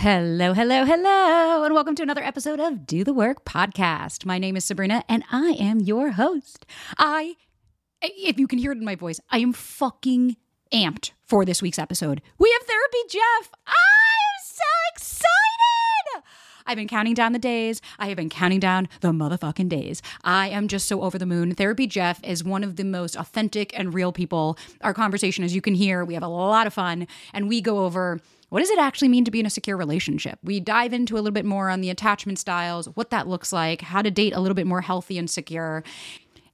Hello, hello, hello, and welcome to another episode of Do The Work Podcast. My name is Sabrina, and I am your host. If you can hear it in my voice, I am fucking amped for this week's episode. We have Therapy Jeff. I am so excited. I've been counting down the days. I have been counting down the motherfucking days. I am just so over the moon. Therapy Jeff is one of the most authentic and real people. Our conversation, as you can hear, we have a lot of fun, and we go over what does it actually mean to be in a secure relationship? We dive into a little bit more on the attachment styles, what that looks like, how to date a little bit more healthy and secure,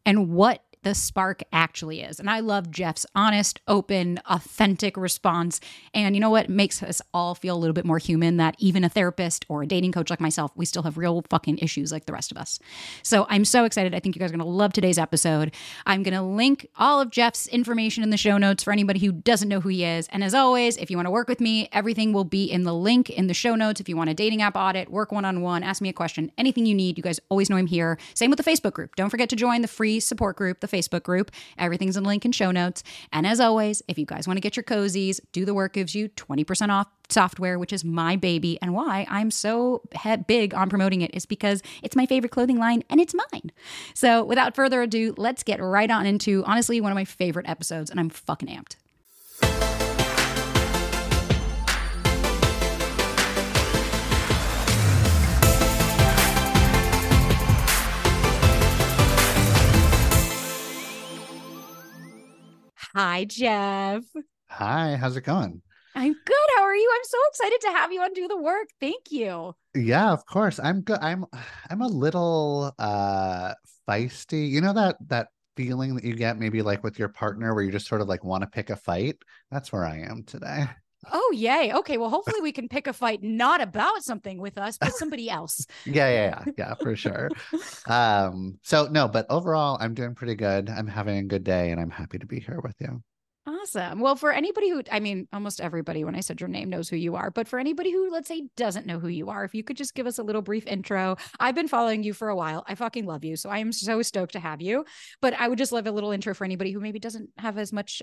and what the spark actually is. And I love Jeff's honest, open, authentic response. And you know what makes us all feel a little bit more human, that even a therapist or a dating coach like myself, we still have real fucking issues like the rest of us. So I'm so excited. I think you guys are going to love today's episode. I'm going to link all of Jeff's information in the show notes for anybody who doesn't know who he is. And as always, if you want to work with me, everything will be in the link in the show notes. If you want a dating app audit, work one-on-one, ask me a question, anything you need, you guys always know I'm here. Same with the Facebook group. Don't forget to join the free support group, the Facebook group. Everything's in the link in show notes. And as always, if you guys want to get your cozies, Do The Work gives you 20% off Softwear, which is my baby. And why I'm so big on promoting it is because it's my favorite clothing line and it's mine. So without further ado, let's get right on into, honestly, one of my favorite episodes, and I'm fucking amped. Hi, Jeff. Hi, how's it going? I'm good. How are you? I'm so excited to have you on Do The Work. Thank you. Yeah, of course. I'm good. I'm a little feisty. You know that feeling that you get maybe like with your partner where you just sort of like want to pick a fight? That's where I am today. Oh, yay. Okay. Well, hopefully we can pick a fight, not about something with us, but somebody else. Yeah, for sure. But overall, I'm doing pretty good. I'm having a good day and I'm happy to be here with you. Awesome. Well, for anybody who, I mean, almost everybody, when I said your name, knows who you are, but for anybody who, let's say, doesn't know who you are, if you could just give us a little brief intro. I've been following you for a while. I fucking love you. So I am so stoked to have you, but I would just love a little intro for anybody who maybe doesn't have as much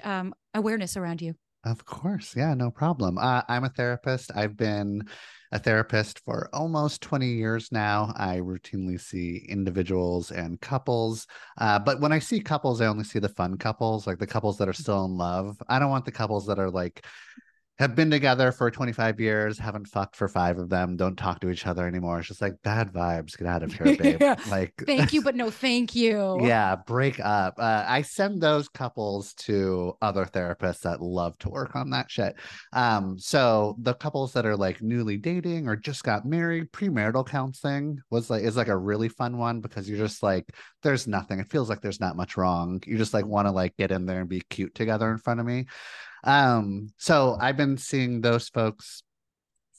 awareness around you. Of course. Yeah, no problem. I'm a therapist. I've been a therapist for almost 20 years now. I routinely see individuals and couples. But when I see couples, I only see the fun couples, like the couples that are still in love. I don't want the couples that are like, have been together for 25 years, haven't fucked for 5 of them, don't talk to each other anymore. It's just like bad vibes. Get out of here, babe. Yeah. Like, thank you, but no thank you. Yeah, break up. I send those couples to other therapists that love to work on that shit. So the couples that are like newly dating or just got married, premarital counseling is like a really fun one because you're just like, there's nothing. It feels like there's not much wrong. You just like want to like get in there and be cute together in front of me. So I've been seeing those folks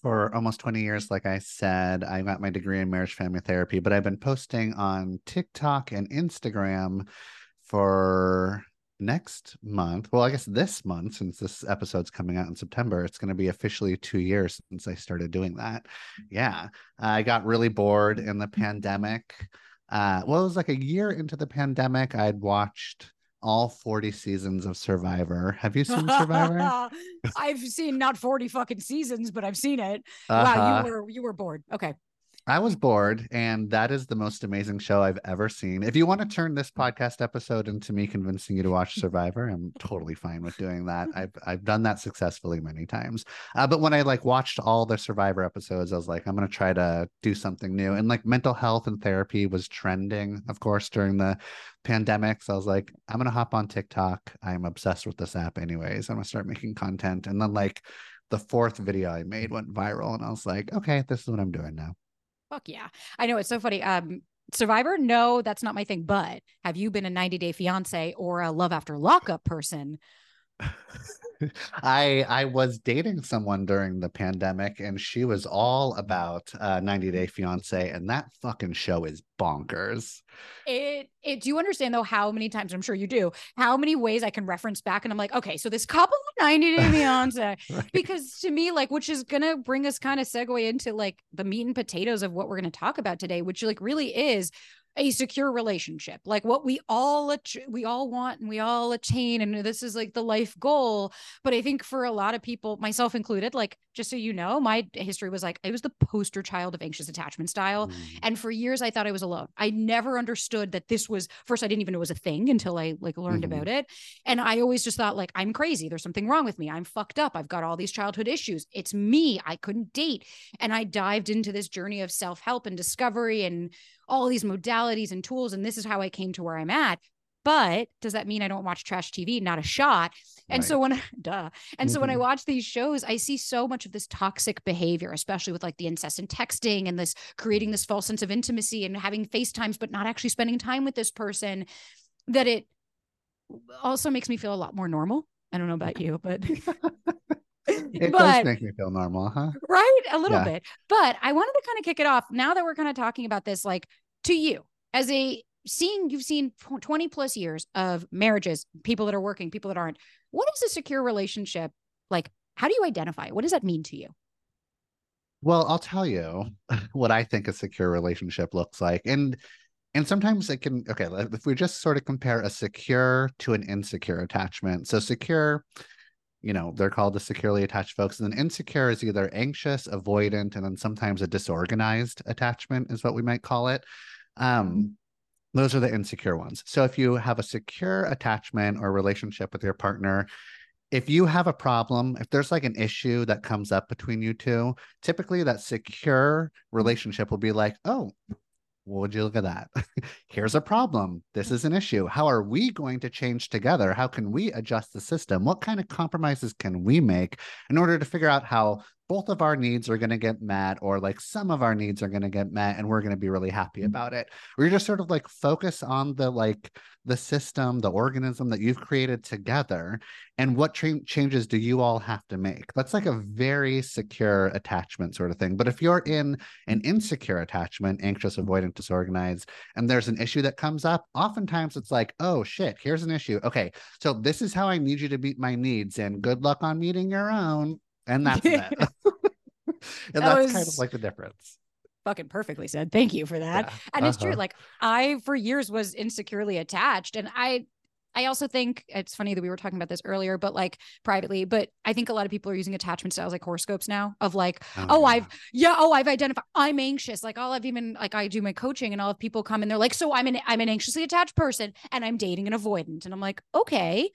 for almost 20 years. Like I said, I got my degree in marriage family therapy, but I've been posting on TikTok and Instagram for next month. Well, I guess this month, since this episode's coming out in September, it's going to be officially 2 years since I started doing that. Yeah. I got really bored in the pandemic. It was like a year into the pandemic. I'd watched all 40 seasons of Survivor. Have you seen Survivor? I've seen not 40 fucking seasons, but I've seen it. Uh-huh. Wow, you were bored. Okay. I was bored, and that is the most amazing show I've ever seen. If you want to turn this podcast episode into me convincing you to watch Survivor, I'm totally fine with doing that. I've done that successfully many times. But when I like watched all the Survivor episodes, I was like, I'm going to try to do something new. And like mental health and therapy was trending, of course, during the pandemic. So I was like, I'm going to hop on TikTok. I'm obsessed with this app anyways. I'm going to start making content. And then like the 4th video I made went viral, and I was like, okay, this is what I'm doing now. Fuck yeah. I know. It's so funny. Survivor? No, that's not my thing. But have you been a 90 Day Fiance or a Love After Lockup person? I was dating someone during the pandemic, and she was all about 90 Day Fiance, and that fucking show is bonkers. It do you understand though how many times, I'm sure you do, how many ways I can reference back and I'm like, okay, so this couple of 90 Day Fiance, right. Because to me, like, which is gonna bring us kind of segue into like the meat and potatoes of what we're gonna talk about today, which like really is a secure relationship, like what we all want and we all attain. And this is like the life goal. But I think for a lot of people, myself included, like, just so you know, my history was like, I was the poster child of anxious attachment style. And for years, I thought I was alone. I never understood that this was, first, I didn't even know it was a thing until I like learned about it. And I always just thought like, I'm crazy. There's something wrong with me. I'm fucked up. I've got all these childhood issues. It's me. I couldn't date. And I dived into this journey of self-help and discovery and all these modalities and tools. And this is how I came to where I'm at. But does that mean I don't watch trash TV? Not a shot. And right. So when I watch these shows, I see so much of this toxic behavior, especially with like the incessant texting and this creating this false sense of intimacy and having FaceTimes, but not actually spending time with this person, that it also makes me feel a lot more normal. I don't know about you, but it does make me feel normal, huh? Right? A little bit. But I wanted to kind of kick it off now that we're kind of talking about this, like, to you as you've seen 20 plus years of marriages, people that are working, people that aren't. What is a secure relationship? Like, how do you identify it? What does that mean to you? Well, I'll tell you what I think a secure relationship looks like. And sometimes it can, okay, if we just sort of compare a secure to an insecure attachment. So secure, you know, they're called the securely attached folks. And then insecure is either anxious, avoidant, and then sometimes a disorganized attachment is what we might call it. Those are the insecure ones. So if you have a secure attachment or relationship with your partner, if you have a problem, if there's like an issue that comes up between you two, typically that secure relationship will be like, oh, well, would you look at that? Here's a problem. This is an issue. How are we going to change together? How can we adjust the system? What kind of compromises can we make in order to figure out how both of our needs are going to get met, or like some of our needs are going to get met and we're going to be really happy about it? Or you're just sort of like focus on the, like the system, the organism that you've created together, and what changes do you all have to make? That's like a very secure attachment sort of thing. But if you're in an insecure attachment, anxious, avoidant, disorganized, and there's an issue that comes up, oftentimes it's like, oh shit, here's an issue. Okay, so this is how I need you to meet my needs, and good luck on meeting your own. And that's it. And that's kind of like the difference. Fucking perfectly said. Thank you for that. Yeah. And it's true. Like, I, for years, was insecurely attached. And I also think it's funny that we were talking about this earlier, but like privately, but I think a lot of people are using attachment styles like horoscopes now of like, I've identified I'm anxious. Like I do my coaching and all of people come and they're like, so I'm an anxiously attached person and I'm dating an avoidant. And I'm like, okay,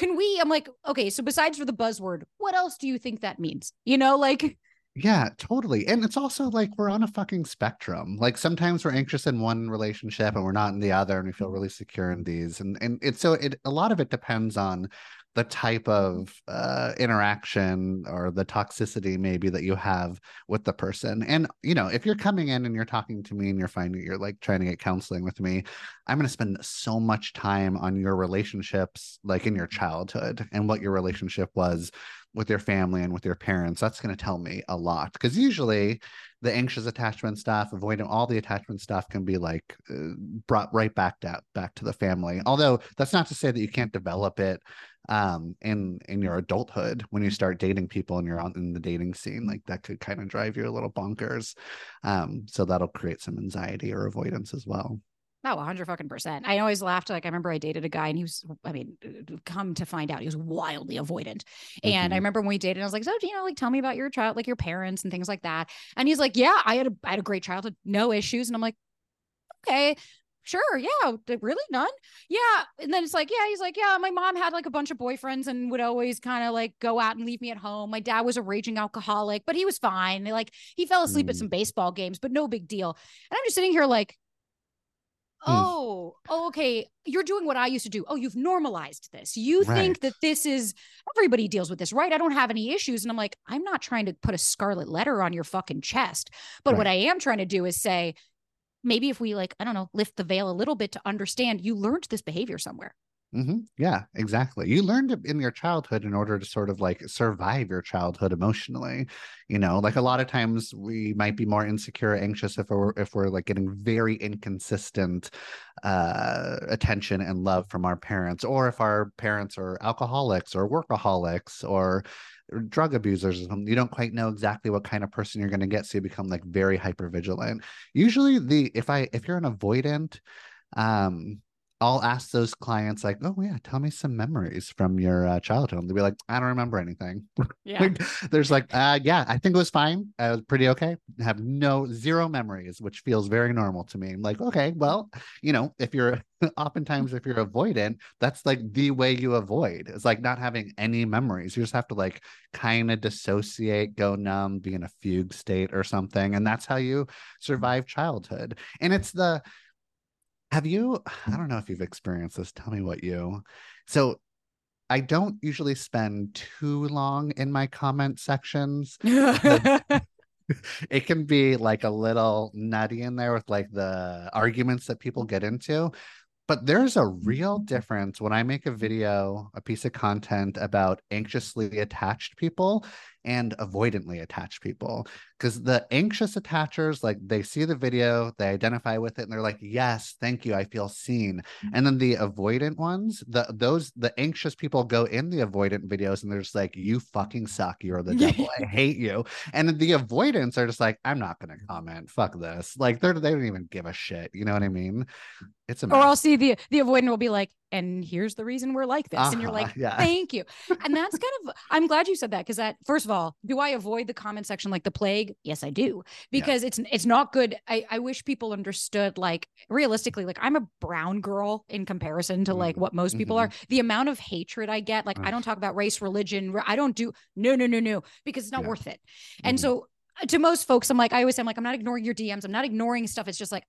I'm like, okay, so besides for the buzzword, what else do you think that means? You know, like. Yeah, totally. And it's also like, we're on a fucking spectrum. Like sometimes we're anxious in one relationship and we're not in the other, and we feel really secure in these. And it's, so it, a lot of it depends on the type of interaction or the toxicity maybe that you have with the person. And, you know, if you're coming in and you're talking to me and you're finding you're like trying to get counseling with me, I'm going to spend so much time on your relationships, like in your childhood and what your relationship was with your family and with your parents. That's going to tell me a lot, because usually the anxious attachment stuff, avoiding all the attachment stuff can be like brought right back to the family. Although that's not to say that you can't develop it in your adulthood when you start dating people and you're out in the dating scene. Like that could kind of drive you a little bonkers. So that'll create some anxiety or avoidance as well. Oh, 100%. I always laughed. Like I remember I dated a guy and he was, come to find out he was wildly avoidant. And I remember when we dated, I was like, so, you know, like, tell me about your child, like your parents and things like that. And he's like, yeah, I had a great childhood, no issues. And I'm like, okay, sure. Yeah. Really? None? Yeah. And then it's like, yeah, he's like, yeah, my mom had like a bunch of boyfriends and would always kind of like go out and leave me at home. My dad was a raging alcoholic, but he was fine. Like he fell asleep at some baseball games, but no big deal. And I'm just sitting here like, oh, okay. You're doing what I used to do. Oh, you've normalized this. You think that this is, everybody deals with this, right? I don't have any issues. And I'm like, I'm not trying to put a scarlet letter on your fucking chest. But what I am trying to do is say, maybe if we like, I don't know, lift the veil a little bit to understand you learned this behavior somewhere. Mm-hmm. Yeah, exactly. You learned it in your childhood in order to sort of like survive your childhood emotionally. You know, like a lot of times we might be more insecure, anxious if we're like getting very inconsistent attention and love from our parents, or if our parents are alcoholics or workaholics or drug abusers or something. You don't quite know exactly what kind of person you're going to get, so you become like very hypervigilant. Usually, if you're an avoidant, I'll ask those clients like, oh yeah, tell me some memories from your childhood. They'll be like, I don't remember anything. Yeah. Like, there's like, yeah, I think it was fine. I was pretty okay. I have zero memories, which feels very normal to me. I'm like, okay, well, you know, oftentimes if you're avoidant, that's like the way you avoid. It's like not having any memories. You just have to like kind of dissociate, go numb, be in a fugue state or something. And that's how you survive childhood. And it's I don't know if you've experienced this. Tell me what you. So I don't usually spend too long in my comment sections. It can be like a little nutty in there with like the arguments that people get into. But there's a real difference when I make a piece of content about anxiously attached people and avoidantly attached people. Because the anxious attachers, like they see the video, they identify with it, and they're like, yes, thank you, I feel seen. Mm-hmm. And then the avoidant ones, the anxious people go in the avoidant videos and they're just like, you fucking suck, you're the devil, I hate you. And the avoidants are just like, I'm not gonna comment, fuck this. Like they don't even give a shit, you know what I mean? It's amazing. Or I'll see the avoidant will be like, and here's the reason we're like this. And you're like, yeah. Thank you. And that's kind of, I'm glad you said that. Cause that, first of all, do I avoid the comment section like the plague? Yes, I do. Because it's not good. I wish people understood, like realistically, like I'm a brown girl in comparison to like what most people are. The amount of hatred I get, like I don't talk about race, religion. I don't do no, because it's not worth it. And so to most folks, I'm not ignoring your DMs. I'm not ignoring stuff. It's just like,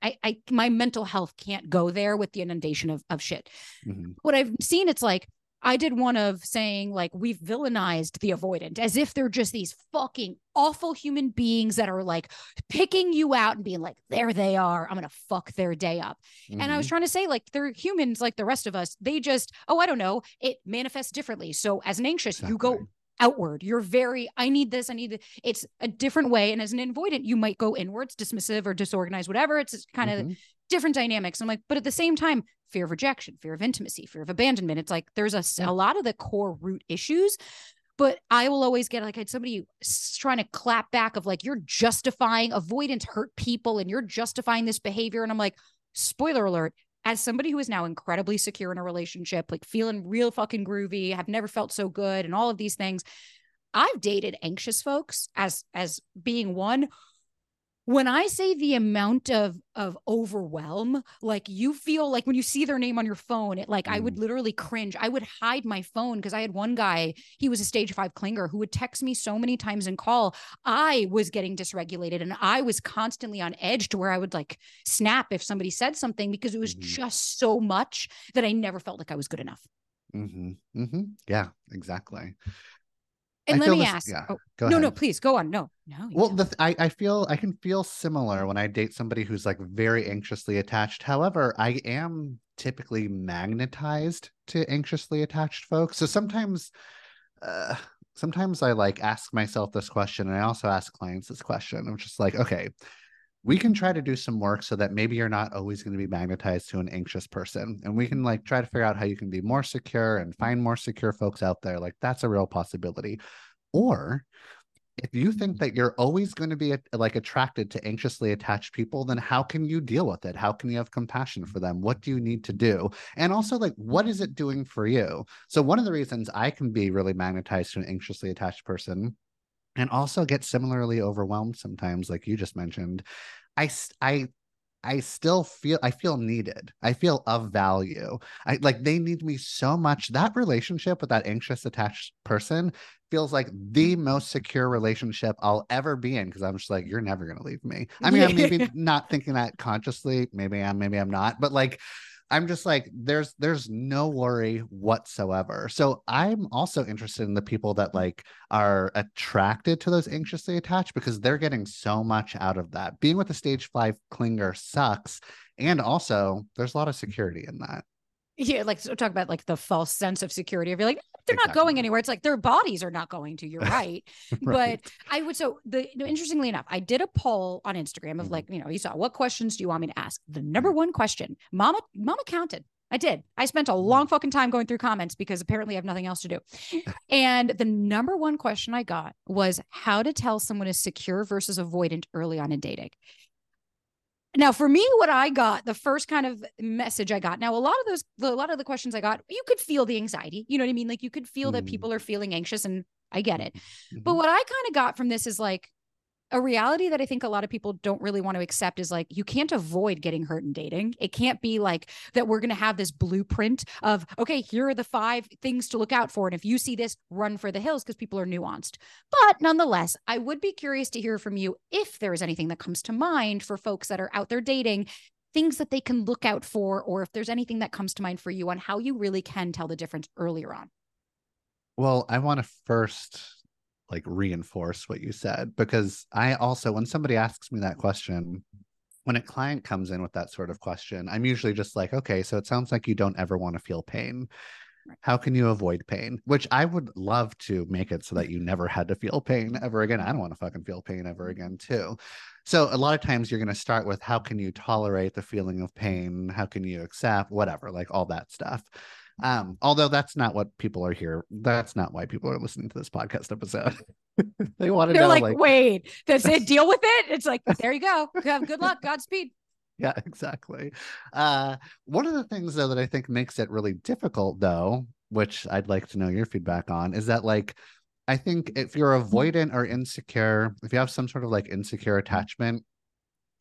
my mental health can't go there with the inundation of shit. Mm-hmm. What I've seen, it's like, I did one of saying like, we've villainized the avoidant as if they're just these fucking awful human beings that are like picking you out and being like, there they are, I'm going to fuck their day up. Mm-hmm. And I was trying to say like, they're humans like the rest of us. They just, I don't know. It manifests differently. So as an anxious, you go outward. You're very, I need this, I need this. It's a different way. And as an avoidant, you might go inwards, dismissive or disorganized, whatever. It's kind of different dynamics. I'm like, but at the same time, fear of rejection, fear of intimacy, fear of abandonment. It's like, there's a lot of the core root issues, but I will always get like, I had somebody trying to clap back of like, you're justifying avoidance, hurt people, and you're justifying this behavior. And I'm like, spoiler alert, as somebody who is now incredibly secure in a relationship, like feeling real fucking groovy, have never felt so good and all of these things, I've dated anxious folks as being one. When I say the amount of overwhelm, like you feel like when you see their name on your phone, it like I would literally cringe. I would hide my phone because I had one guy, he was a stage 5 clinger who would text me so many times and call. I was getting dysregulated and I was constantly on edge to where I would like snap if somebody said something because it was just so much that I never felt like I was good enough. Mm-hmm. Mm-hmm. Yeah, exactly. And I let me ask. Yeah, no, please go on. No. Well, I can feel similar when I date somebody who's like very anxiously attached. However, I am typically magnetized to anxiously attached folks. So sometimes I like ask myself this question, and I also ask clients this question. I'm just like, okay, we can try to do some work so that maybe you're not always going to be magnetized to an anxious person. And we can like try to figure out how you can be more secure and find more secure folks out there. Like that's a real possibility. Or if you think that you're always going to be like attracted to anxiously attached people, then how can you deal with it? How can you have compassion for them? What do you need to do? And also like, what is it doing for you? So one of the reasons I can be really magnetized to an anxiously attached person and also get similarly overwhelmed sometimes, like you just mentioned, I still feel needed. I feel of value. Like they need me so much. That relationship with that anxious attached person feels like the most secure relationship I'll ever be in, because I'm just like, you're never going to leave me. I mean, I'm maybe not thinking that consciously. Maybe I'm not. But like, I'm just like, there's no worry whatsoever. So I'm also interested in the people that like are attracted to those anxiously attached, because they're getting so much out of that. Being with a stage 5 clinger sucks. And also there's a lot of security in that. Yeah, like so talk about like the false sense of security of you're like, they're exactly. not going anywhere. It's like their bodies are not going to, you're right. Right. But I would, so the, you know, interestingly enough, I did a poll on Instagram of like, you know, you saw what questions do you want me to ask? The number one question, mama counted. I did. I spent a long fucking time going through comments because apparently I have nothing else to do. And the number one question I got was how to tell someone is secure versus avoidant early on in dating. Now, for me, what I got, the first kind of message I got, now, a lot of the questions I got, you could feel the anxiety. You know what I mean? Like you could feel that people are feeling anxious and I get it. But what I kind of got from this is like a reality that I think a lot of people don't really want to accept is like, you can't avoid getting hurt in dating. It can't be like that. We're going to have this blueprint of, okay, here are the 5 things to look out for. And if you see this, run for the hills because people are nuanced. But nonetheless, I would be curious to hear from you if there is anything that comes to mind for folks that are out there dating, things that they can look out for, or if there's anything that comes to mind for you on how you really can tell the difference earlier on. Well, I want to first like reinforce what you said, because I also, when somebody asks me that question, when a client comes in with that sort of question, I'm usually just like, okay, so it sounds like you don't ever want to feel pain. Right. How can you avoid pain? Which I would love to make it so that you never had to feel pain ever again. I don't want to fucking feel pain ever again too. So a lot of times you're going to start with how can you tolerate the feeling of pain? How can you accept whatever, like all that stuff. Although that's not what people are here. That's not why people are listening to this podcast episode. They want to know, like, wait, that's it. Deal with it. It's like, there you go. Have good luck. Godspeed. Yeah, exactly. One of the things though, that I think makes it really difficult though, which I'd like to know your feedback on is that like, I think if you're avoidant or insecure, if you have some sort of like insecure attachment,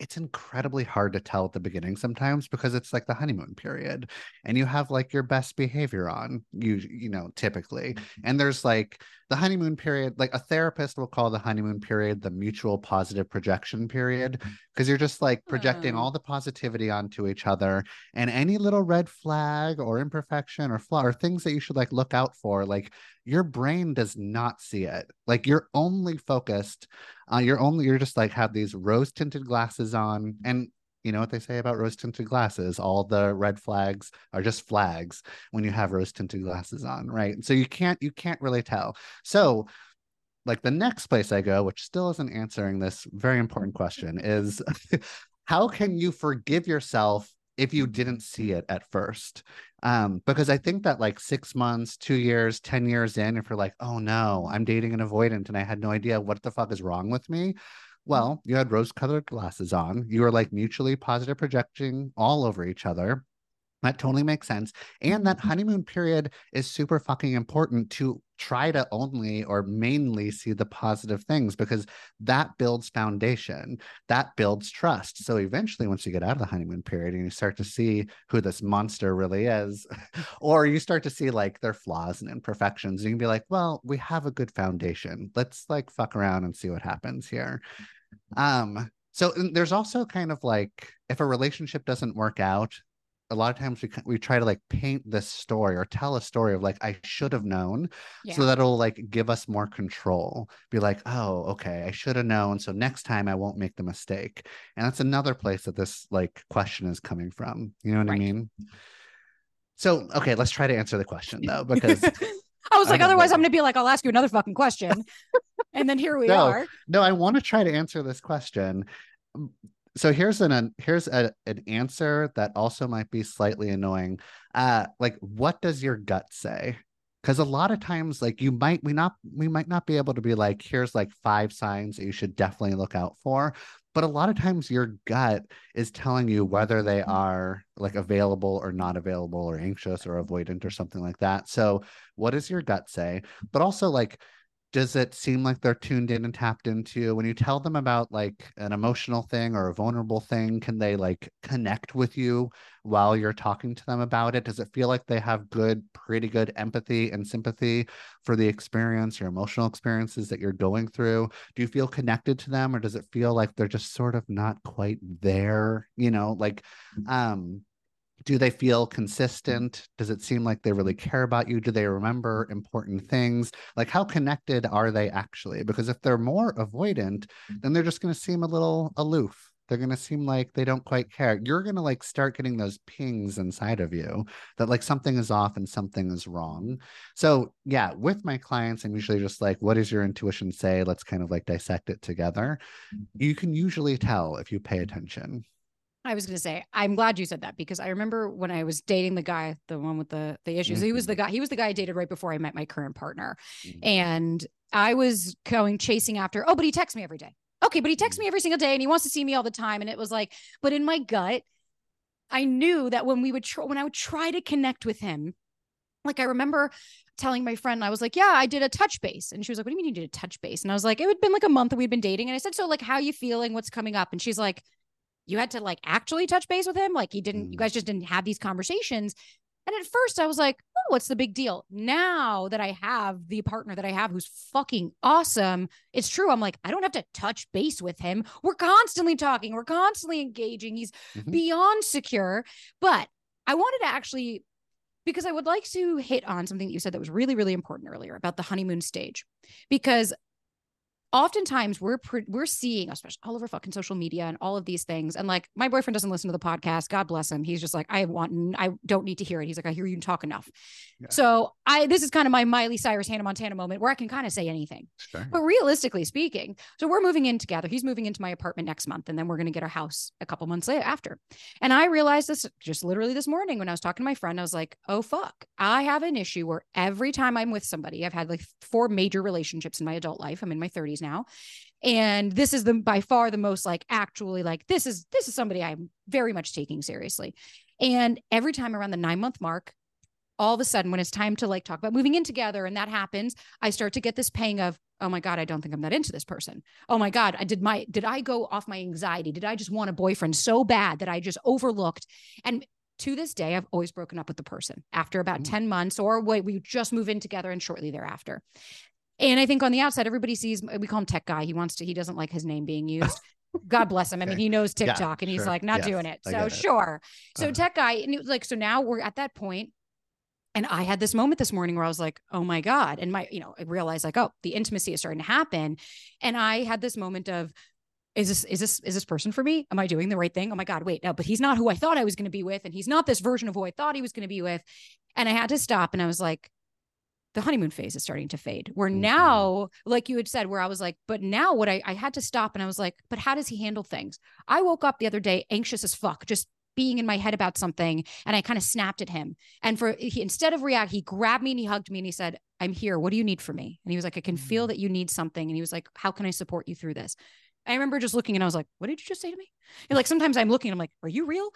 it's incredibly hard to tell at the beginning sometimes because it's like the honeymoon period and you have like your best behavior on you know, typically. And there's like the honeymoon period, like a therapist will call the honeymoon period the mutual positive projection period, because you're just like projecting all the positivity onto each other, and any little red flag or imperfection or flaw or things that you should like look out for, like your brain does not see it. Like you're only focused, you're just like have these rose tinted glasses on. And you know what they say about rose tinted glasses, all the red flags are just flags when you have rose tinted glasses on. Right. So you can't really tell. So like the next place I go, which still isn't answering this very important question is how can you forgive yourself if you didn't see it at first? Because I think that like 6 months, 2 years, 10 years in, if you're like, oh no, I'm dating an avoidant and I had no idea what the fuck is wrong with me. Well, you had rose-colored glasses on. You were like mutually positive projecting all over each other. That totally makes sense. And that honeymoon period is super fucking important to try to only or mainly see the positive things, because that builds foundation, that builds trust. So eventually once you get out of the honeymoon period and you start to see who this monster really is, or you start to see like their flaws and imperfections, you can be like, well, we have a good foundation. Let's like fuck around and see what happens here. So there's also kind of like, if a relationship doesn't work out, a lot of times we try to like paint this story or tell a story of like, I should have known. Yeah. So that'll like give us more control, be like, oh, okay, I should have known. So next time I won't make the mistake. And that's another place that this like question is coming from. You know what I mean? So, okay, let's try to answer the question though, because I was like, otherwise I'm going to be like, I'll ask you another fucking question. And then here we are. No, I want to try to answer this question. So here's an answer that also might be slightly annoying. Like, what does your gut say? Because a lot of times, like we might not be able to be like, here's like 5 signs that you should definitely look out for. But a lot of times your gut is telling you whether they are like available or not available or anxious or avoidant or something like that. So what does your gut say? But also like, does it seem like they're tuned in and tapped into? When you tell them about like an emotional thing or a vulnerable thing, can they like connect with you while you're talking to them about it? Does it feel like they have pretty good empathy and sympathy for the experience or emotional experiences that you're going through? Do you feel connected to them, or does it feel like they're just sort of not quite there? You know, like, do they feel consistent? Does it seem like they really care about you? Do they remember important things? Like, how connected are they actually? Because if they're more avoidant, then they're just going to seem a little aloof. They're going to seem like they don't quite care. You're going to like start getting those pings inside of you that like something is off and something is wrong. So yeah, with my clients, I'm usually just like, what does your intuition say? Let's kind of like dissect it together. You can usually tell if you pay attention. I was going to say, I'm glad you said that, because I remember when I was dating the guy, the one with the issues, mm-hmm. he was the guy I dated right before I met my current partner. Mm-hmm. And I was going chasing after, oh, but he texts me every day. Okay, but he texts me every single day and he wants to see me all the time. And it was like, but in my gut, I knew that when we would, when I would try to connect with him, like I remember telling my friend, I was like, yeah, I did a touch base. And she was like, what do you mean you did a touch base? And I was like, it had been like a month that we'd been dating. And I said, so like, how are you feeling? What's coming up? And she's like, you had to like actually touch base with him. Like he didn't, you guys just didn't have these conversations. And at first I was like, oh, what's the big deal? Now that I have the partner that I have, who's fucking awesome. It's true. I'm like, I don't have to touch base with him. We're constantly talking. We're constantly engaging. He's mm-hmm. beyond secure. But I wanted to actually, because I would like to hit on something that you said that was really, really important earlier about the honeymoon stage, because oftentimes we're seeing, especially all over fucking social media and all of these things. And like, my boyfriend doesn't listen to the podcast. God bless him. He's just like, I don't need to hear it. He's like, I hear you talk enough. Yeah. So this is kind of my Miley Cyrus, Hannah Montana moment where I can kind of say anything, sure. But realistically speaking, so we're moving in together. He's moving into my apartment next month. And then we're going to get our house a couple months later after. And I realized this just literally this morning when I was talking to my friend, I was like, oh fuck, I have an issue where every time I'm with somebody, I've had like 4 major relationships in my adult life. I'm in my 30s now. And this is by far the most like actually like this is somebody I'm very much taking seriously. And every time around the 9-month mark, all of a sudden when it's time to like talk about moving in together and that happens, I start to get this pang of, oh my God, I don't think I'm that into this person. Oh my God, did I go off my anxiety? Did I just want a boyfriend so bad that I just overlooked? And to this day, I've always broken up with the person after about 10 months or wait, we just move in together and shortly thereafter. And I think on the outside, everybody sees, we call him tech guy. He doesn't like his name being used. God bless him. I mean, he knows TikTok and he's like, not doing it. So sure. So tech guy. And it was like, so now we're at that point. And I had this moment this morning where I was like, oh my God. And I realized like, oh, the intimacy is starting to happen. And I had this moment of, is this person for me? Am I doing the right thing? Oh my God, wait, no, but he's not who I thought I was going to be with. And he's not this version of who I thought he was going to be with. And I had to stop. And I was like, the honeymoon phase is starting to fade. Where now, like you had said, where I was like, but now what I had to stop. And I was like, but how does he handle things? I woke up the other day, anxious as fuck, just being in my head about something. And I kind of snapped at him. And instead of react, he grabbed me and he hugged me and he said, I'm here. What do you need from me? And he was like, I can feel that you need something. And he was like, how can I support you through this? I remember just looking and I was like, what did you just say to me? And like, sometimes I'm looking and I'm like, are you real?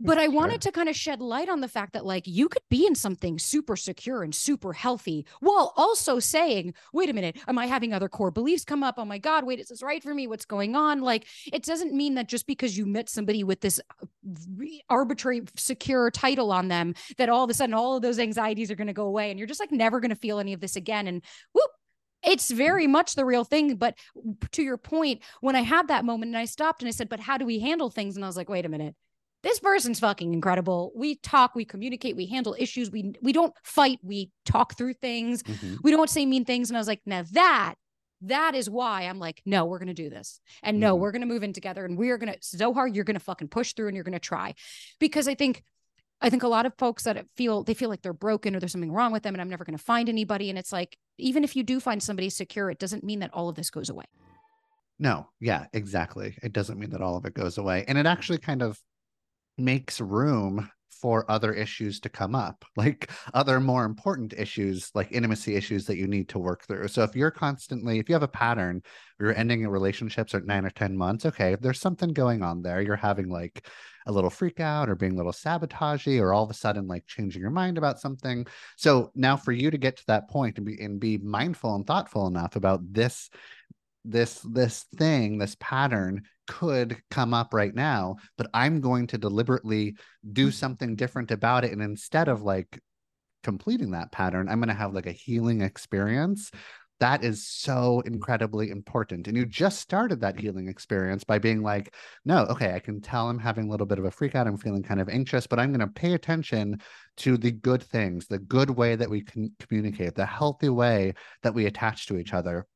But I wanted to kind of shed light on the fact that like you could be in something super secure and super healthy while also saying, wait a minute, am I having other core beliefs come up? Oh my God, wait, is this right for me? What's going on? Like, it doesn't mean that just because you met somebody with this arbitrary secure title on them, that all of a sudden all of those anxieties are going to go away. And you're just like, never going to feel any of this again. And whoop. It's very much the real thing. But to your point, when I had that moment and I stopped and I said, but how do we handle things? And I was like, wait a minute, this person's fucking incredible. We talk, we communicate, we handle issues. We don't fight. We talk through things. Mm-hmm. We don't say mean things. And I was like, now that is why I'm like, no, we're going to do this. And no, we're going to move in together and we're going to, Zohar, you're going to fucking push through and you're going to try. Because I think a lot of folks that feel like they're broken or there's something wrong with them and I'm never going to find anybody. And it's like, even if you do find somebody secure, it doesn't mean that all of this goes away. No. Yeah, exactly. It doesn't mean that all of it goes away. And it actually kind of makes room for other issues to come up, like other more important issues, like intimacy issues that you need to work through. So if you have a pattern, you're ending relationships at 9 or 10 months, okay, there's something going on there. You're having like a little freak out or being a little sabotagey or all of a sudden like changing your mind about something. So now for you to get to that point and be mindful and thoughtful enough about this pattern could come up right now, but I'm going to deliberately do something different about it. And instead of like completing that pattern, I'm going to have like a healing experience. That is so incredibly important. And you just started that healing experience by being like, no, okay, I can tell I'm having a little bit of a freak out. I'm feeling kind of anxious, but I'm going to pay attention to the good things, the good way that we can communicate, the healthy way that we attach to each other.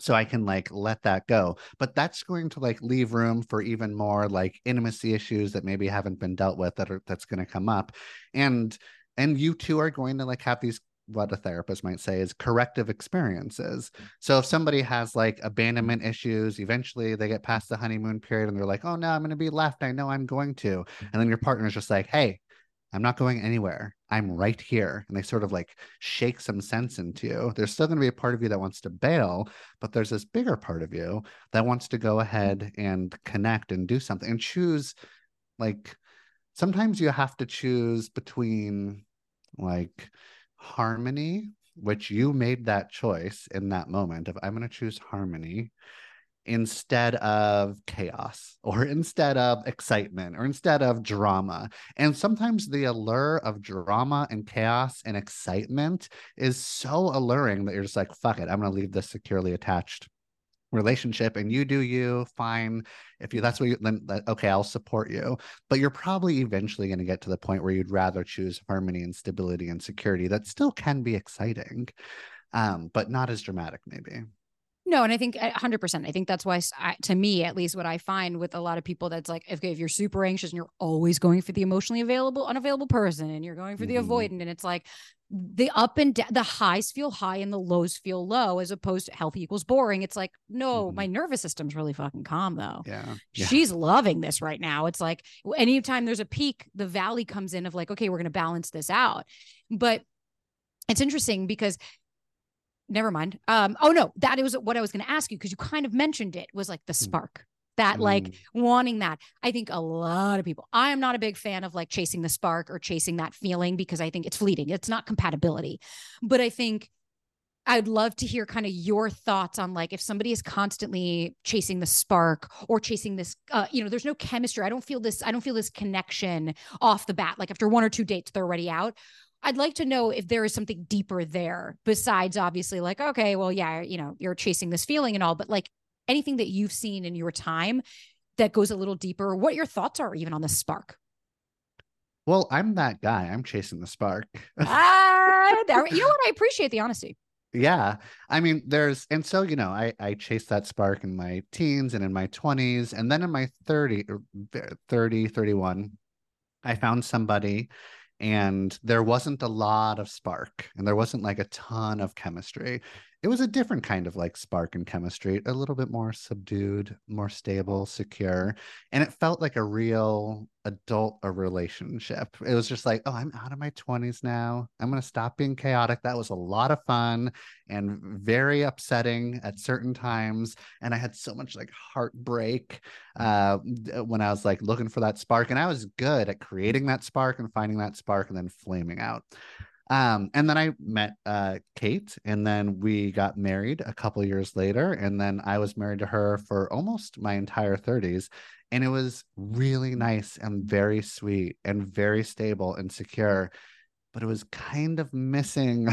so I can like let that go. But that's going to like leave room for even more like intimacy issues that maybe haven't been dealt with that's going to come up. And you two are going to like have these, what a therapist might say is corrective experiences. So if somebody has like abandonment issues, eventually they get past the honeymoon period and they're like, oh no, I'm going to be left. I know I'm going to. And then your partner is just like, hey, I'm not going anywhere. I'm right here. And they sort of like shake some sense into you. There's still going to be a part of you that wants to bail, but there's this bigger part of you that wants to go ahead and connect and do something and choose. Like sometimes you have to choose between like harmony, which you made that choice in that moment of I'm going to choose harmony instead of chaos or instead of excitement or instead of drama. And sometimes the allure of drama and chaos and excitement is so alluring that you're just like, fuck it, I'm going to leave this securely attached relationship and you do you, fine. If you, that's what you, then okay, I'll support you. But you're probably eventually going to get to the point where you'd rather choose harmony and stability and security that still can be exciting, but not as dramatic maybe. No. And I think 100%, I think that's why to me, at least what I find with a lot of people, that's like, if you're super anxious and you're always going for the emotionally unavailable person and you're going for the avoidant, and it's like the up and down, the highs feel high and the lows feel low, as opposed to healthy equals boring. It's like, no, my nervous system's really fucking calm though. Yeah. She's loving this right now. It's like anytime there's a peak, the valley comes in of like, okay, we're going to balance this out. But it's interesting because never mind. Oh no, that was what I was going to ask you, because you kind of mentioned it, was like the spark, that like wanting that. I think a lot of people, I am not a big fan of like chasing the spark or chasing that feeling, because I think it's fleeting. It's not compatibility. But I think I'd love to hear kind of your thoughts on like, if somebody is constantly chasing the spark or chasing this, there's no chemistry. I don't feel this connection off the bat. Like after one or two dates, they're already out. I'd like to know if there is something deeper there besides obviously like, okay, well, yeah, you're chasing this feeling and all, but like anything that you've seen in your time that goes a little deeper, what your thoughts are even on the spark. Well, I'm that guy. I'm chasing the spark. You know what? I appreciate the honesty. Yeah. I mean, I chased that spark in my teens and in my 20s. And then in my 31, I found somebody. And there wasn't a lot of spark and there wasn't like a ton of chemistry. It was a different kind of like spark and chemistry, a little bit more subdued, more stable, secure. And it felt like a real adult relationship. It was just like, oh, I'm out of my 20s now. I'm going to stop being chaotic. That was a lot of fun and very upsetting at certain times. And I had so much like heartbreak when I was like looking for that spark, and I was good at creating that spark and finding that spark and then flaming out. And then I met Kate, and then we got married a couple years later. And then I was married to her for almost my entire 30s. And it was really nice and very sweet and very stable and secure, but it was kind of missing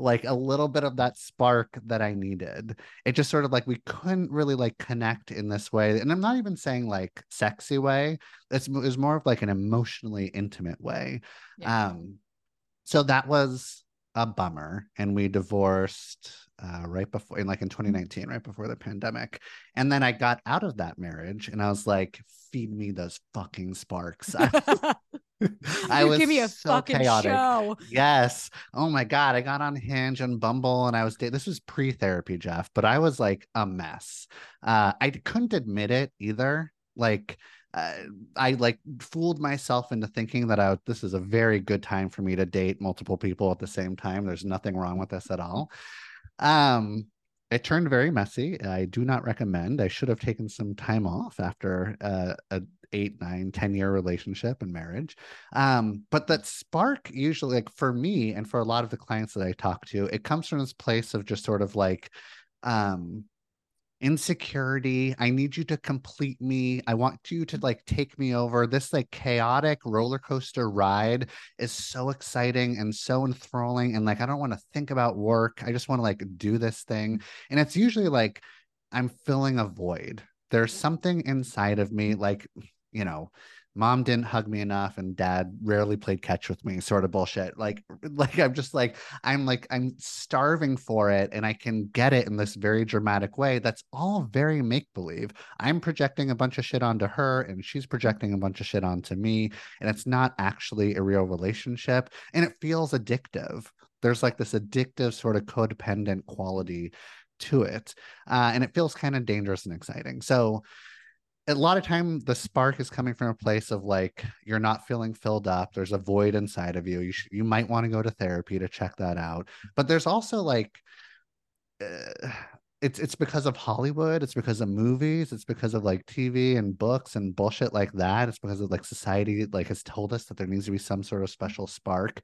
like a little bit of that spark that I needed. It just sort of like, we couldn't really like connect in this way. And I'm not even saying like sexy way. It's more of like an emotionally intimate way. Yeah. So that was a bummer, and we divorced in 2019, right before the pandemic. And then I got out of that marriage, and I was like, "Feed me those fucking sparks." I was give me a so fucking chaotic. Show. Yes. Oh my God. I got on Hinge and Bumble, and this was pre-therapy, Jeff, but I was like a mess. I couldn't admit it either. Like. I like fooled myself into thinking that this is a very good time for me to date multiple people at the same time. There's nothing wrong with this at all. It turned very messy. I do not recommend. I should have taken some time off after a 8, 9, 10-year relationship and marriage. But that spark usually, like for me and for a lot of the clients that I talk to, it comes from this place of just sort of like, insecurity. I need you to complete me. I want you to like take me over. This like chaotic roller coaster ride is so exciting and so enthralling. And like, I don't want to think about work. I just want to like do this thing. And it's usually like, I'm filling a void. There's something inside of me, like, mom didn't hug me enough and dad rarely played catch with me sort of bullshit. Like I'm just like, I'm starving for it and I can get it in this very dramatic way. That's all very make-believe. I'm projecting a bunch of shit onto her and she's projecting a bunch of shit onto me. And it's not actually a real relationship and it feels addictive. There's like this addictive sort of codependent quality to it. And it feels kind of dangerous and exciting. So a lot of time, the spark is coming from a place of like, you're not feeling filled up. There's a void inside of you. You might want to go to therapy to check that out. But there's also like, it's because of Hollywood. It's because of movies. It's because of like TV and books and bullshit like that. It's because of like society like has told us that there needs to be some sort of special spark.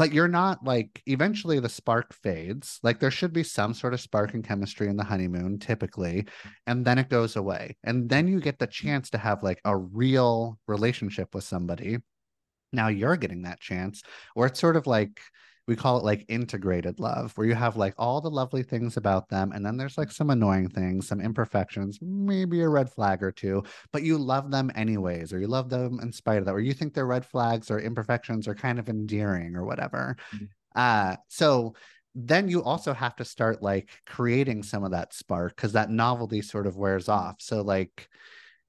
But you're not like, eventually the spark fades. Like there should be some sort of spark and chemistry in the honeymoon typically, and then it goes away. And then you get the chance to have like a real relationship with somebody. Now you're getting that chance, or it's sort of like, we call it like integrated love, where you have like all the lovely things about them. And then there's like some annoying things, some imperfections, maybe a red flag or two, but you love them anyways, or you love them in spite of that, or you think their red flags or imperfections are kind of endearing or whatever. So then you also have to start like creating some of that spark because that novelty sort of wears off. So like,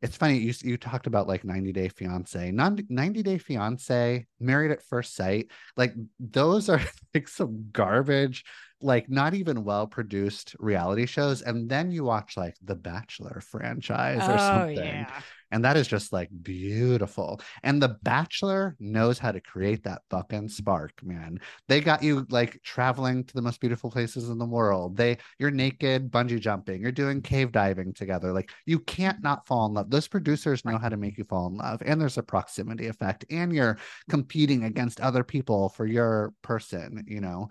it's funny, you talked about like 90 Day Fiance, 90 Day Fiance, Married at First Sight. Like those are like some garbage, like not even well-produced reality shows. And then you watch like The Bachelor franchise or something. Yeah. And that is just like beautiful. And The Bachelor knows how to create that fucking spark, man. They got you like traveling to the most beautiful places in the world. You're naked bungee jumping. You're doing cave diving together. Like you can't not fall in love. Those producers know how to make you fall in love. And there's a proximity effect. And you're competing against other people for your person, you know.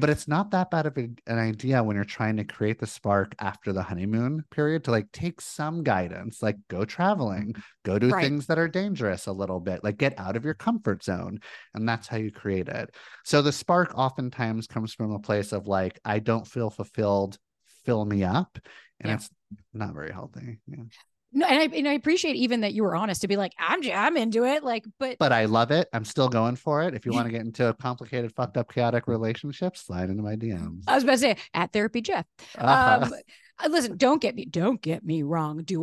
But it's not that bad of an idea when you're trying to create the spark after the honeymoon period to like take some guidance, like go traveling, go do things that are dangerous a little bit, like get out of your comfort zone. And that's how you create it. So the spark oftentimes comes from a place of like, I don't feel fulfilled, fill me up. And it's not very healthy. Yeah. No, and I appreciate even that you were honest to be like, I'm into it. Like, but I love it. I'm still going for it. If you want to get into a complicated, fucked up, chaotic relationship, slide into my DMs. I was about to say at Therapy Jeff. Listen, don't get me wrong. Did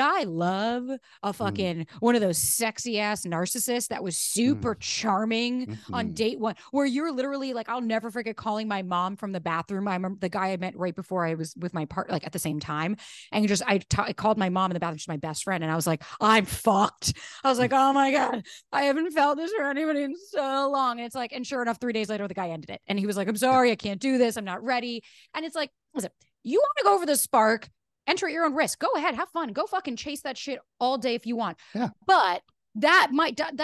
I love a fucking one of those sexy ass narcissists that was super charming on date one, where you're literally like, I'll never forget calling my mom from the bathroom. I remember the guy I met right before I was with my partner, like at the same time. And just, I called my mom in the bathroom. She's my best friend. And I was like, I'm fucked. I was like, oh my God, I haven't felt this for anybody in so long. And it's like, and sure enough, 3 days later, the guy ended it. And he was like, I'm sorry, I can't do this. I'm not ready. And it's like, listen, you want to go over the spark, enter at your own risk. Go ahead, have fun. Go fucking chase that shit all day if you want. Yeah. But that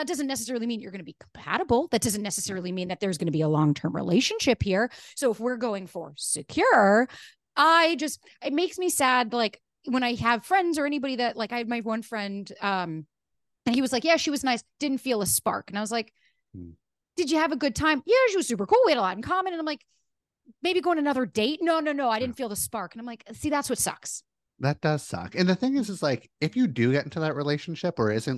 doesn't necessarily mean you're going to be compatible. That doesn't necessarily mean that there's going to be a long-term relationship here. So if we're going for secure, it makes me sad. Like when I have friends or anybody that like, I had my one friend and he was like, yeah, she was nice. Didn't feel a spark. And I was like, did you have a good time? Yeah, she was super cool. We had a lot in common. And I'm like, maybe go on another date. No. I didn't feel the spark. And I'm like, see, that's what sucks. That does suck. And the thing is like, if you do get into that relationship or it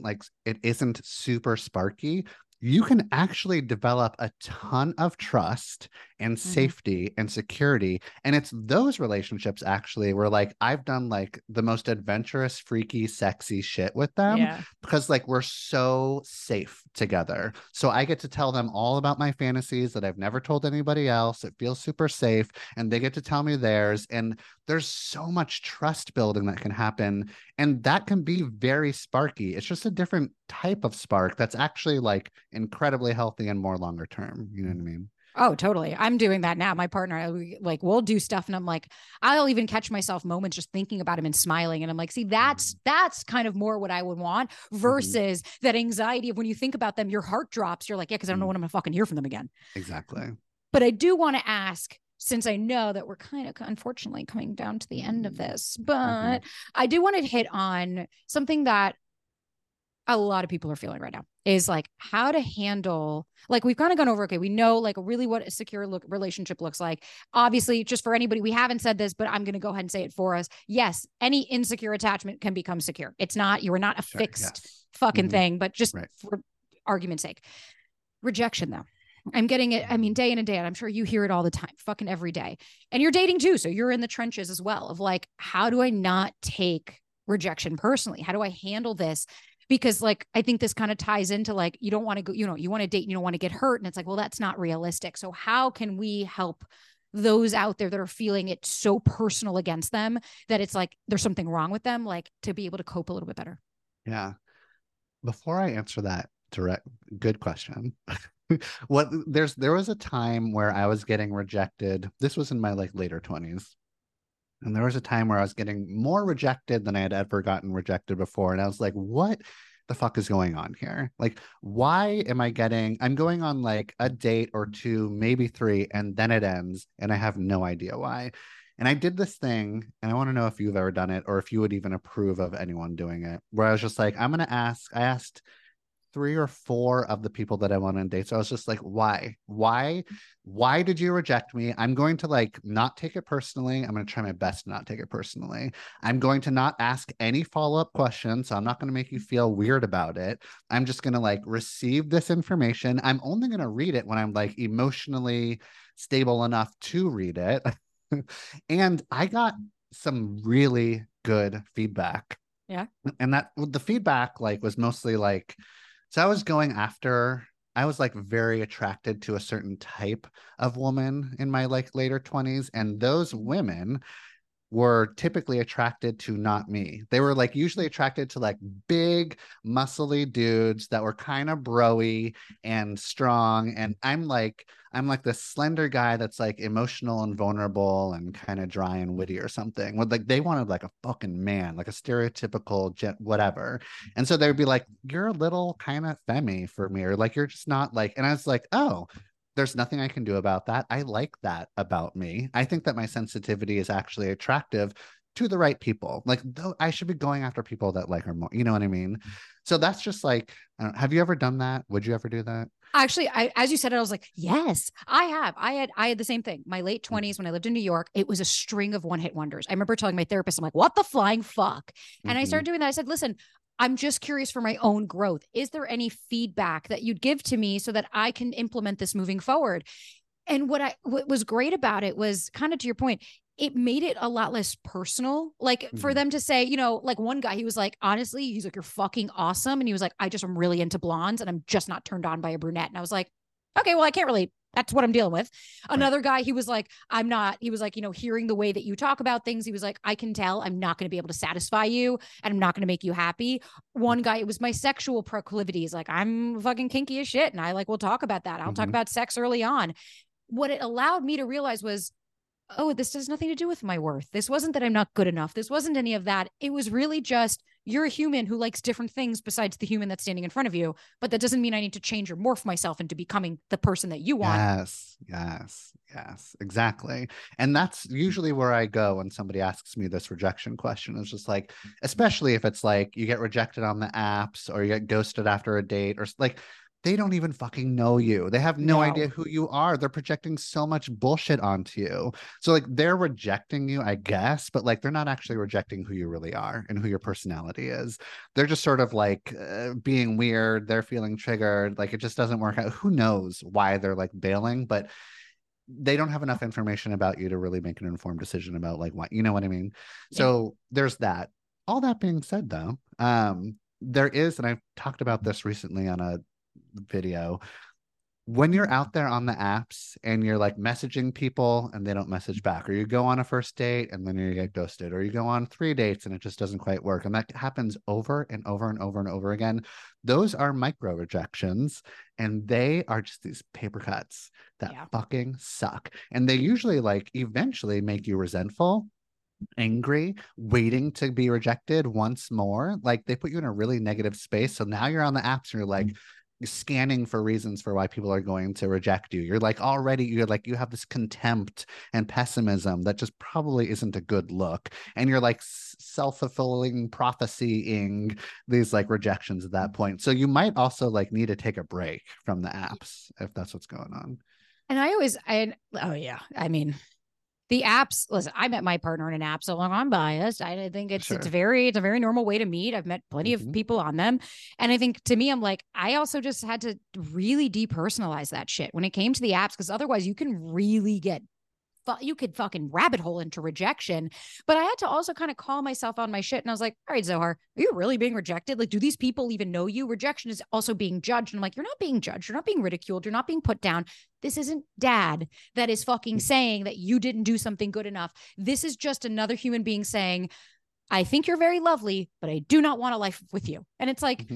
isn't super sparky, you can actually develop a ton of trust and safety and security. And it's those relationships actually where like, I've done like the most adventurous, freaky, sexy shit with them because like, we're so safe together. So I get to tell them all about my fantasies that I've never told anybody else. It feels super safe. And they get to tell me theirs. And there's so much trust building that can happen. And that can be very sparky. It's just a different type of spark that's actually like incredibly healthy and more longer term. You know what I mean? Oh, totally. I'm doing that now. My partner, we'll do stuff. And I'm like, I'll even catch myself moments just thinking about him and smiling. And I'm like, see, that's kind of more what I would want versus that anxiety of when you think about them, your heart drops. You're like, yeah, because I don't know when I'm going to fucking hear from them again. Exactly. But I do want to ask, since I know that we're kind of unfortunately coming down to the end of this, but I do want to hit on something that a lot of people are feeling right now is like how to handle, like we've kind of gone over, okay, we know like really what a secure relationship looks like. Obviously, just for anybody, we haven't said this, but I'm going to go ahead and say it for us. Yes. Any insecure attachment can become secure. It's not, you are not a fixed fucking thing, but just for argument's sake. Rejection though. I'm getting it. I mean, day in and day out, I'm sure you hear it all the time, fucking every day. And you're dating too. So you're in the trenches as well of like, how do I not take rejection personally? How do I handle this? Because like, I think this kind of ties into like, you don't want to go, you know, you want to date and you don't want to get hurt. And it's like, well, that's not realistic. So how can we help those out there that are feeling it so personal against them that it's like, there's something wrong with them, like to be able to cope a little bit better? Yeah. Before I answer that direct, good question. There was a time where I was getting rejected. This was in my like later 20s. And there was a time where I was getting more rejected than I had ever gotten rejected before. And I was like, what the fuck is going on here? Like, why am I getting, I'm going on like a date or two, maybe three, and then it ends. And I have no idea why. And I did this thing, and I want to know if you've ever done it or if you would even approve of anyone doing it, where I was just like, I asked 3 or 4 of the people that I went on dates. So I was just like, why did you reject me? I'm going to like not take it personally. I'm going to try my best to not take it personally. I'm going to not ask any follow-up questions. So I'm not going to make you feel weird about it. I'm just going to like receive this information. I'm only going to read it when I'm like emotionally stable enough to read it. And I got some really good feedback. Yeah. And that the feedback like was mostly like, so I was going after, I was like very attracted to a certain type of woman in my like later 20s. And those women were typically attracted to not me. They were like usually attracted to like big muscly dudes that were kind of bro-y and strong. And I'm like this slender guy that's like emotional and vulnerable and kind of dry and witty or something. Well, like they wanted like a fucking man, like a stereotypical whatever. And so they would be like, you're a little kind of femmy for me, or like, you're just not like, and I was like, oh, there's nothing I can do about that. I like that about me. I think that my sensitivity is actually attractive to the right people. Like I should be going after people that like her more, you know what I mean? So that's just like, I don't know, have you ever done that? Would you ever do that? Actually, as you said it, I was like, yes, I have. I had the same thing. My late 20s, when I lived in New York, it was a string of one-hit wonders. I remember telling my therapist, I'm like, what the flying fuck? And I started doing that. I said, listen, I'm just curious for my own growth. Is there any feedback that you'd give to me so that I can implement this moving forward? And what was great about it was kind of to your point, it made it a lot less personal. Like for them to say, you know, like one guy, he was like, honestly, he's like, you're fucking awesome. And he was like, I'm really into blondes and I'm just not turned on by a brunette. And I was like, okay, well, I can't relate. That's what I'm dealing with. Another guy, he was like, he was like, you know, hearing the way that you talk about things, he was like, I can tell I'm not going to be able to satisfy you and I'm not going to make you happy. One guy, it was my sexual proclivities. Like I'm fucking kinky as shit. And I like, we'll talk about that. I'll talk about sex early on. What it allowed me to realize was, oh, this has nothing to do with my worth. This wasn't that I'm not good enough. This wasn't any of that. It was really just, you're a human who likes different things besides the human that's standing in front of you, but that doesn't mean I need to change or morph myself into becoming the person that you want. Yes, exactly. And that's usually where I go when somebody asks me this rejection question. It's just like, especially if it's like you get rejected on the apps or you get ghosted after a date or like, they don't even fucking know you. They have no idea who you are. They're projecting so much bullshit onto you. So like they're rejecting you, I guess, but like they're not actually rejecting who you really are and who your personality is. They're just sort of like being weird. They're feeling triggered. Like it just doesn't work out. Who knows why they're like bailing, but they don't have enough information about you to really make an informed decision about like what, you know what I mean? Yeah. So there's that. All that being said though, there is, and I've talked about this recently on a video, when you're out there on the apps and you're like messaging people and they don't message back, or you go on a first date and then you get ghosted, or you go on 3 dates and it just doesn't quite work, and that happens over and over and over and over again, those are micro rejections, and they are just these paper cuts that fucking suck, and they usually like eventually make you resentful, angry, waiting to be rejected once more. Like they put you in a really negative space. So now you're on the apps and you're like, scanning for reasons for why people are going to reject you. You're like, already, you're like, you have this contempt and pessimism that just probably isn't a good look. And you're like self-fulfilling prophecy-ing these like rejections at that point. So you might also like need to take a break from the apps if that's what's going on. And the apps, listen, I met my partner in an app, so I'm biased. I think it's a very normal way to meet. I've met plenty of people on them. And I think to me, I'm like, I also just had to really depersonalize that shit when it came to the apps, because otherwise you can really you could fucking rabbit hole into rejection. But I had to also kind of call myself on my shit. And I was like, all right, Zohar, are you really being rejected? Like, do these people even know you? Rejection is also being judged. And I'm like, you're not being judged. You're not being ridiculed. You're not being put down. This isn't dad that is fucking saying that you didn't do something good enough. This is just another human being saying, I think you're very lovely, but I do not want a life with you. And it's like,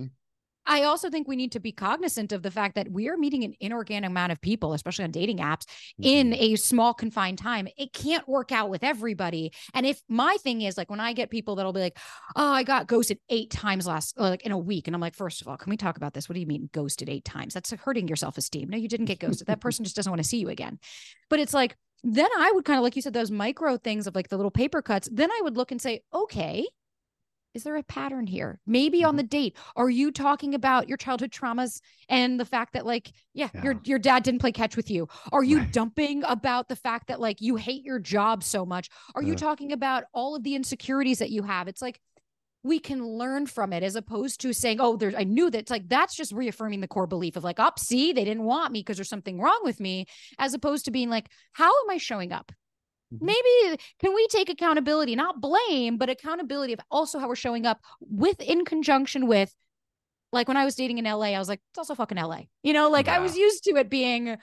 I also think we need to be cognizant of the fact that we are meeting an inorganic amount of people, especially on dating apps, in a small confined time. It can't work out with everybody. And if my thing is like, when I get people that'll be like, oh, I got ghosted 8 times in a week. And I'm like, first of all, can we talk about this? What do you mean ghosted 8 times? That's hurting your self-esteem. No, you didn't get ghosted. That person just doesn't want to see you again. But it's like, then I would kind of, like you said, those micro things of like the little paper cuts. Then I would look and say, okay, is there a pattern here? Maybe on the date, are you talking about your childhood traumas and the fact that like, your dad didn't play catch with you? Are you dumping about the fact that like you hate your job so much? Are you talking about all of the insecurities that you have? It's like, we can learn from it, as opposed to saying, oh, I knew that. It's like, that's just reaffirming the core belief of like, oh, see, they didn't want me because there's something wrong with me, as opposed to being like, how am I showing up? Maybe can we take accountability, not blame, but accountability of also how we're showing up in conjunction with, like, when I was dating in LA, I was like, it's also fucking LA, I was used to it being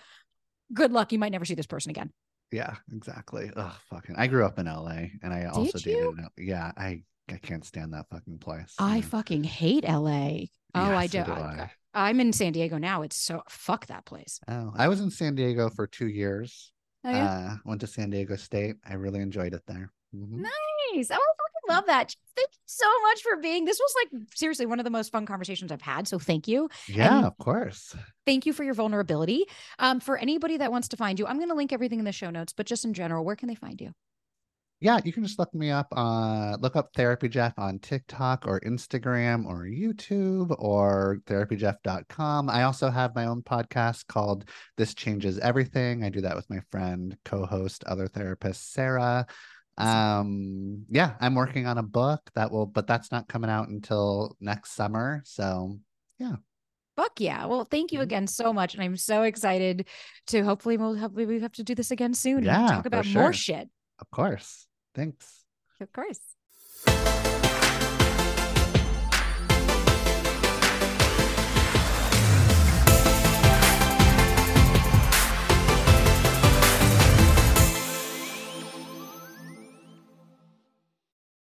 good luck. You might never see this person again. Yeah, exactly. Oh, fucking, I grew up in LA and I also dated in LA. Yeah. I can't stand that fucking place. I fucking hate LA. Oh, yeah, I'm in San Diego now. It's so fuck that place. Oh, I was in San Diego for 2 years. Oh, yeah? Went to San Diego State. I really enjoyed it there. Nice. I fucking love that. Thank you so much for being. This was like seriously one of the most fun conversations I've had. So thank you. Yeah, and of course. Thank you for your vulnerability. For anybody that wants to find you, I'm going to link everything in the show notes, but just in general, where can they find you? Yeah, you can just look me up. Look up Therapy Jeff on TikTok or Instagram or YouTube or therapyjeff.com. I also have my own podcast called This Changes Everything. I do that with my friend, co-host, other therapist, Sarah. I'm working on a book but that's not coming out until next summer. So, yeah. Fuck yeah. Well, thank you again so much. And I'm so excited to hopefully we have to do this again soon. Yeah, and talk about more shit. Of course. Thanks. Of course.